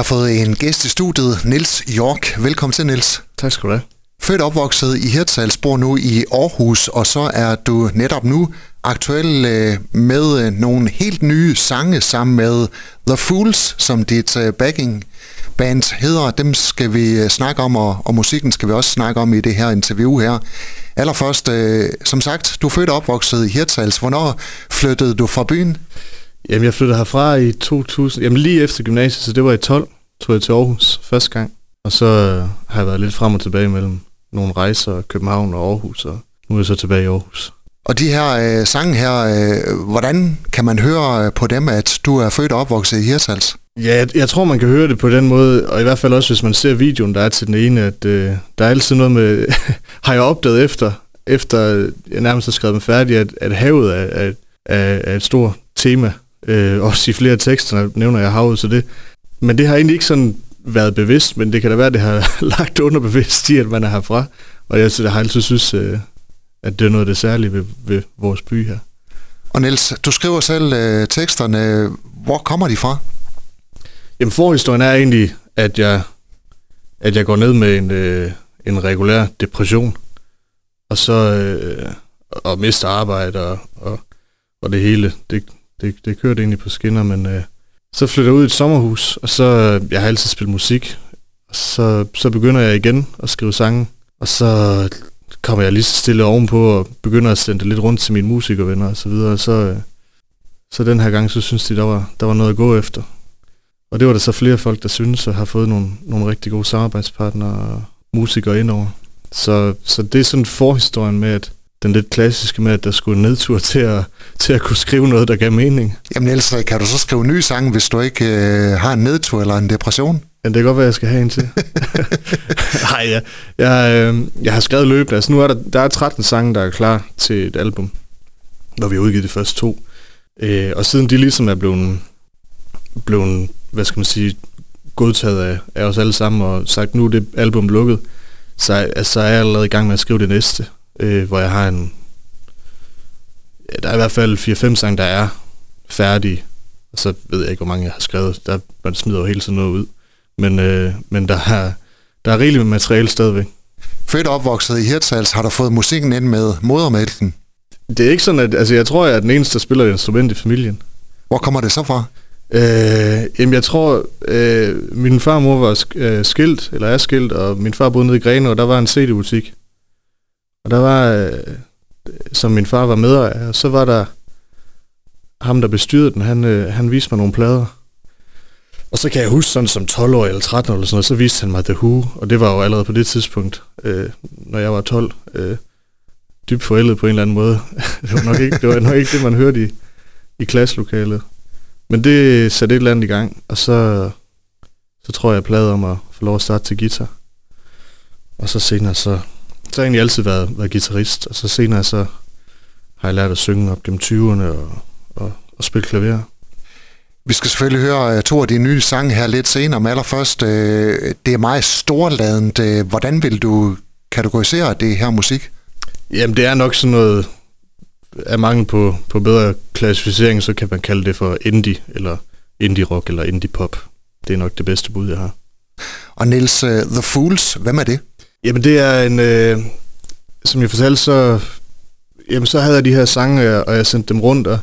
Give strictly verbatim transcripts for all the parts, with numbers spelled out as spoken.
Jeg har fået en gæst i studiet, Niels York. Velkommen til, Niels. Tak skal du have. Født og opvokset i Hirtshals, bor nu i Aarhus, og så er du netop nu aktuel med nogle helt nye sange sammen med The Fools, som dit backingband hedder. Dem skal vi snakke om, og, og musikken skal vi også snakke om i det her interview her. Allerførst, som sagt, du er født og opvokset i Hirtshals. Hvornår flyttede du fra byen? Jamen, jeg flyttede herfra i to tusind. Jamen, lige efter gymnasiet, så det var i tolv, tog jeg til Aarhus første gang. Og så har jeg været lidt frem og tilbage mellem nogle rejser, København og Aarhus, og nu er jeg så tilbage i Aarhus. Og de her øh, sange her, øh, hvordan kan man høre på dem, at du er født og opvokset i Hirtshals? Ja, jeg, jeg tror, man kan høre det på den måde, og i hvert fald også, hvis man ser videoen, der er til den ene, at øh, der er altid noget med, har jeg opdaget efter, efter jeg nærmest har skrevet dem færdig, at, at havet er, er, er, er et stort tema. Øh, også i flere tekster nævner jeg havet, så det. Men det har egentlig ikke sådan været bevidst, men det kan da være, at det har lagt underbevidst i, at man er herfra. Og jeg, jeg har altid synes, øh, at det er noget af det særlige ved, ved vores by her. Og Niels, du skriver selv øh, teksterne. Hvor kommer de fra? Jamen, forhistorien er egentlig, at jeg, at jeg går ned med en, øh, en regulær depression. Og så øh, og mister arbejde og, og, og det hele. Det, det, det kørte egentlig på skinner, men... Øh, Så flytter jeg ud i et sommerhus, og så, jeg har altid spillet musik, og så, så begynder jeg igen at skrive sange, og så kommer jeg lige så stille ovenpå og begynder at sende det lidt rundt til mine musikervenner og så videre, og så, så den her gang, så synes de, der var, der var noget at gå efter. Og det var der så flere folk, der synes, og har fået nogle, nogle rigtig gode samarbejdspartnere og musikere indover. Så, så det er sådan forhistorien med, at den lidt klassiske med, at der skulle en nedtur til at, til at kunne skrive noget, der gav mening. Jamen Niels, kan du så skrive nye sange, hvis du ikke øh, har en nedtur eller en depression? Ja, det kan godt være, jeg skal have en til. Nej, ja. jeg, øh, jeg har skrevet løbende. Altså, nu er der, der er tretten sange, der er klar til et album, når vi har udgivet de første to. Øh, og siden de ligesom er blevet, blevet hvad skal man sige, godtaget af, af os alle sammen og sagt, nu er det album lukket, så altså, er jeg allerede i gang med at skrive det næste. Øh, hvor jeg har en... Der er i hvert fald fire fem sange, der er færdige. Og så ved jeg ikke, hvor mange jeg har skrevet. Der, man smider jo hele tiden noget ud. Men, øh, men der er, der er rigeligt med materiale stadigvæk. Født og opvokset i Hirtshals, har du fået musikken ind med modermælken? Det er ikke sådan, at... Altså, jeg tror, jeg er den eneste, der spiller et instrument i familien. Hvor kommer det så fra? Øh, jamen, jeg tror... Øh, min far og mor var sk- skilt, eller er skilt, og min far boede nede i Grenaa, og der var en C D-butik. Og der var, øh, som min far var med, og så var der ham, der bestyrede den, han, øh, han viste mig nogle plader. Og så kan jeg huske, sådan som tolv-årig eller tretten-årig eller sådan noget, så viste han mig The Who, og det var jo allerede på det tidspunkt, øh, når jeg var tolv, øh, dybt forældet på en eller anden måde. det, var nok ikke, det var nok ikke det, man hørte i, i klasselokalet. Men det satte et eller andet i gang, og så, så tror jeg, jeg plagede om at få lov at starte til guitar. Og så senere så... Så har jeg egentlig altid været, været guitarist, og så senere så har jeg lært at synge op gennem tyverne og, og, og spille klaver. Vi skal selvfølgelig høre to af de nye sange her lidt senere, men allerførst, øh, det er meget storladent. Øh, hvordan vil du kategorisere det her musik? Jamen det er nok sådan noget, af mangel på, på bedre klassificering, så kan man kalde det for indie, eller indie rock, eller indie pop. Det er nok det bedste bud, jeg har. Og Niels, uh, The Fools, hvem er det? Jamen det er en, øh, som jeg fortalte, så, jamen, så havde jeg de her sange, og jeg sendte dem rundt, og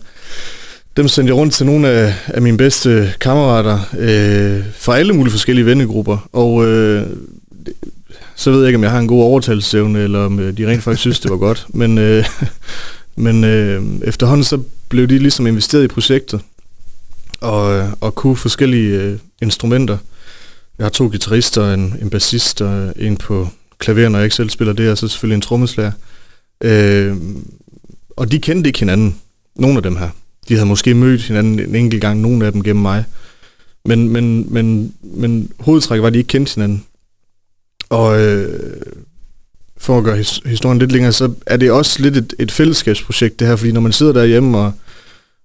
dem sendte jeg rundt til nogle af, af mine bedste kammerater, øh, fra alle mulige forskellige vennegrupper, og øh, så ved jeg ikke, om jeg har en god overtalelsesevne, eller om de rent faktisk synes, det var godt, men, øh, men øh, efterhånden så blev de ligesom investeret i projektet, og, og kunne forskellige øh, instrumenter. Jeg har to guitarister, en, en bassist og en på klaver, når jeg ikke selv spiller det, og så selvfølgelig en trommeslager. Øh, og de kendte ikke hinanden, nogle af dem her. De havde måske mødt hinanden en enkelt gang, nogle af dem gennem mig. Men, men, men, men hovedtrækket var, at de ikke kendte hinanden. Og øh, for at gøre his, historien lidt længere, så er det også lidt et, et fællesskabsprojekt det her, fordi når man sidder derhjemme og,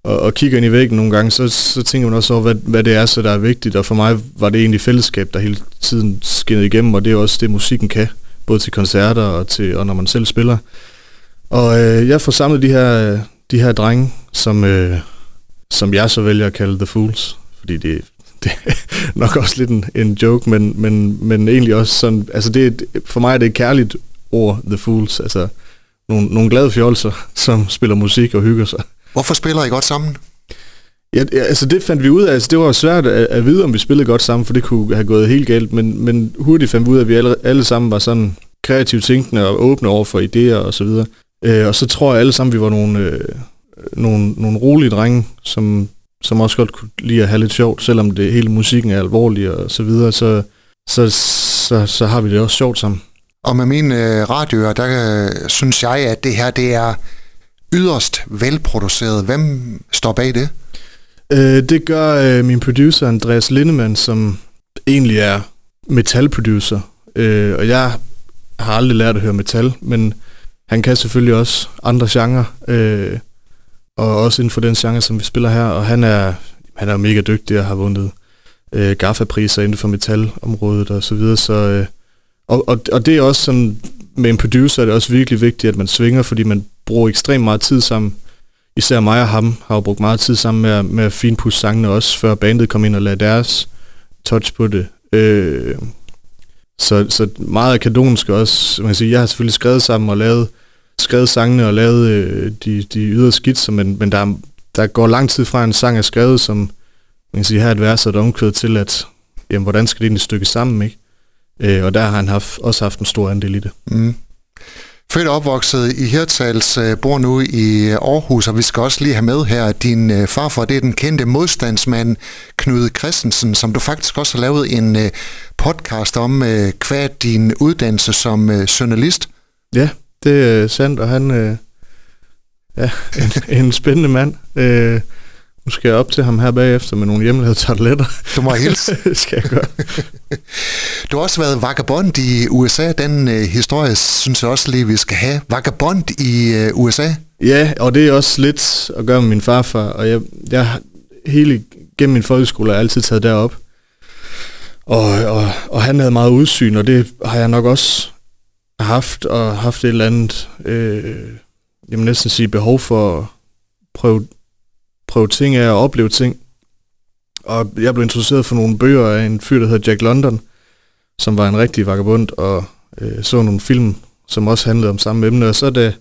og, og kigger ind i væggen nogle gange, så, så tænker man også over, hvad, hvad det er, så der er vigtigt. Og for mig var det egentlig fællesskab, der hele tiden skinnede igennem, og det er også det, musikken kan. Både til koncerter og, til, og når man selv spiller. Og øh, jeg får samlet de her, de her drenge, som, øh, som jeg så vælger at kalde The Fools. Fordi det, det, nok også lidt en, en joke, men, men, men egentlig også sådan, altså det er et, for mig er det et kærligt ord, The Fools, altså nogle, nogle glade fjolser, som spiller musik og hygger sig. Hvorfor spiller I godt sammen? Ja, altså det fandt vi ud af, altså det var svært at, at vide, om vi spillede godt sammen, for det kunne have gået helt galt, men, men hurtigt fandt vi ud af, at vi alle, alle sammen var sådan kreativt tænkende og åbne over for idéer og så videre. Øh, og så tror jeg alle sammen, vi var nogle, øh, nogle, nogle rolige drenge, som, som også godt kunne lide at have lidt sjovt, selvom det hele musikken er alvorlig og så videre, så, så, så, så har vi det også sjovt sammen. Og med mine radioer, der øh, synes jeg, at det her det er yderst velproduceret. Hvem står bag det? Øh, det gør øh, min producer, Andreas Lindemann, som egentlig er metalproducer. Øh, og jeg har aldrig lært at høre metal, men han kan selvfølgelig også andre genrer, øh, og også inden for den genre, som vi spiller her. Og han er, han er mega dygtig og har vundet øh, GAFFA-priser inden for metalområdet og så videre, så... Øh, Og, og, og det er også sådan, med en producer er det også virkelig vigtigt, at man svinger, fordi man bruger ekstremt meget tid sammen. Især mig og ham har jo brugt meget tid sammen med at, med at finpudse sangene også, før bandet kom ind og lagde deres touch på det. Øh, så, så meget af kadonen skal også, man kan sige, jeg har selvfølgelig skrevet sammen og lavet, skrevet sangene og lavet øh, de, de ydre skitser, men, men der, der går lang tid fra en sang er skrevet, som man kan sige, her er et vers og et omkvæd til, at jamen, hvordan skal det egentlig stykke sammen, ikke? Øh, og der har han haft, også haft en stor andel i det. Mm. Født og opvokset i Hirtshals, øh, bor nu i Aarhus, og vi skal også lige have med her, at din øh, farfar, det er den kendte modstandsmand Knud Christensen, som du faktisk også har lavet en øh, podcast om, øh, qua din uddannelse som øh, journalist. Ja, det er sandt, og han øh, ja, en, en spændende mand. Øh, Nu skal jeg op til ham her bagefter med nogle hjemmelavede tarteletter. Du må hilse. Det skal jeg gøre. Du har også været vagabond i U S A. Den øh, historie synes jeg også lige, vi skal have. Vagabond i øh, U S A? Ja, og det er også lidt at gøre med min farfar. Og jeg, jeg hele gennem min folkeskole har jeg altid taget derop. Og, og, og han havde meget udsyn, og det har jeg nok også haft. Og haft et eller andet, øh, jeg må næsten sige, behov for at prøve... prøve ting af og opleve ting. Og jeg blev interesseret for nogle bøger af en fyr, der hedder Jack London, som var en rigtig vagabond, og øh, så nogle film, som også handlede om samme emne. Og så da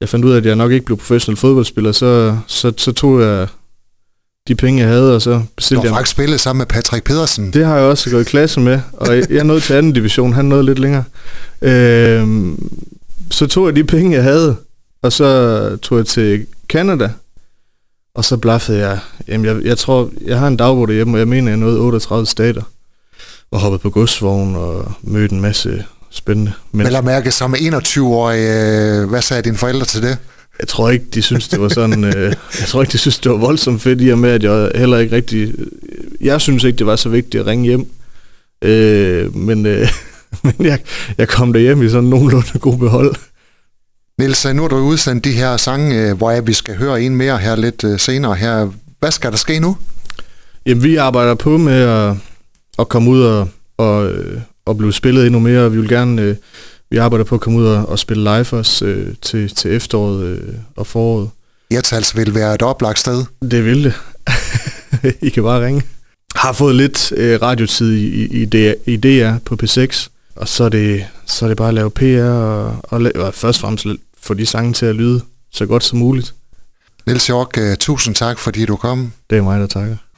jeg fandt ud af, at jeg nok ikke blev professionel fodboldspiller, så, så, så tog jeg de penge, jeg havde, og så bestilte jeg... Du har faktisk spillet sammen med Patrick Pedersen. Det har jeg også gået i klasse med, og jeg, jeg nåede til anden division, han nåede lidt længere. Øh, så tog jeg de penge, jeg havde, og så tog jeg til Canada. Og så blaffede jeg, jamen jeg, jeg tror, jeg har en dagbog derhjemme, og jeg mener, jeg nåede otteogtredive stater, og hoppede på godsvogn og mødte en masse spændende mennesker. Vel at mærke, som enogtyve-årig, øh, hvad sagde dine forældre til det? Jeg tror ikke, de synes det var sådan, øh, jeg tror ikke, de synes det var voldsomt fedt, i og med, at jeg heller ikke rigtig, jeg synes ikke, det var så vigtigt at ringe hjem, øh, men, øh, men jeg, jeg kom derhjem i sådan nogenlunde god behold. Niels, nu har du udsendt de her sange, hvor vi skal høre en mere her lidt senere her. Hvad skal der ske nu? Jamen, vi arbejder på med at, at komme ud og, og, og blive spillet endnu mere. Vi vil gerne, vi arbejder på at komme ud og, og spille live for os til, til efteråret og foråret. Hirtshals vil være et oplagt sted. Det vil det. I kan bare ringe. Har fået lidt radiotid i D R på P seks. Og så er, det, så er det bare at lave P R og, og, la- og først og fremmest få de sange til at lyde så godt som muligt. Niels York, uh, tusind tak, fordi du kom. Det er mig, der takker.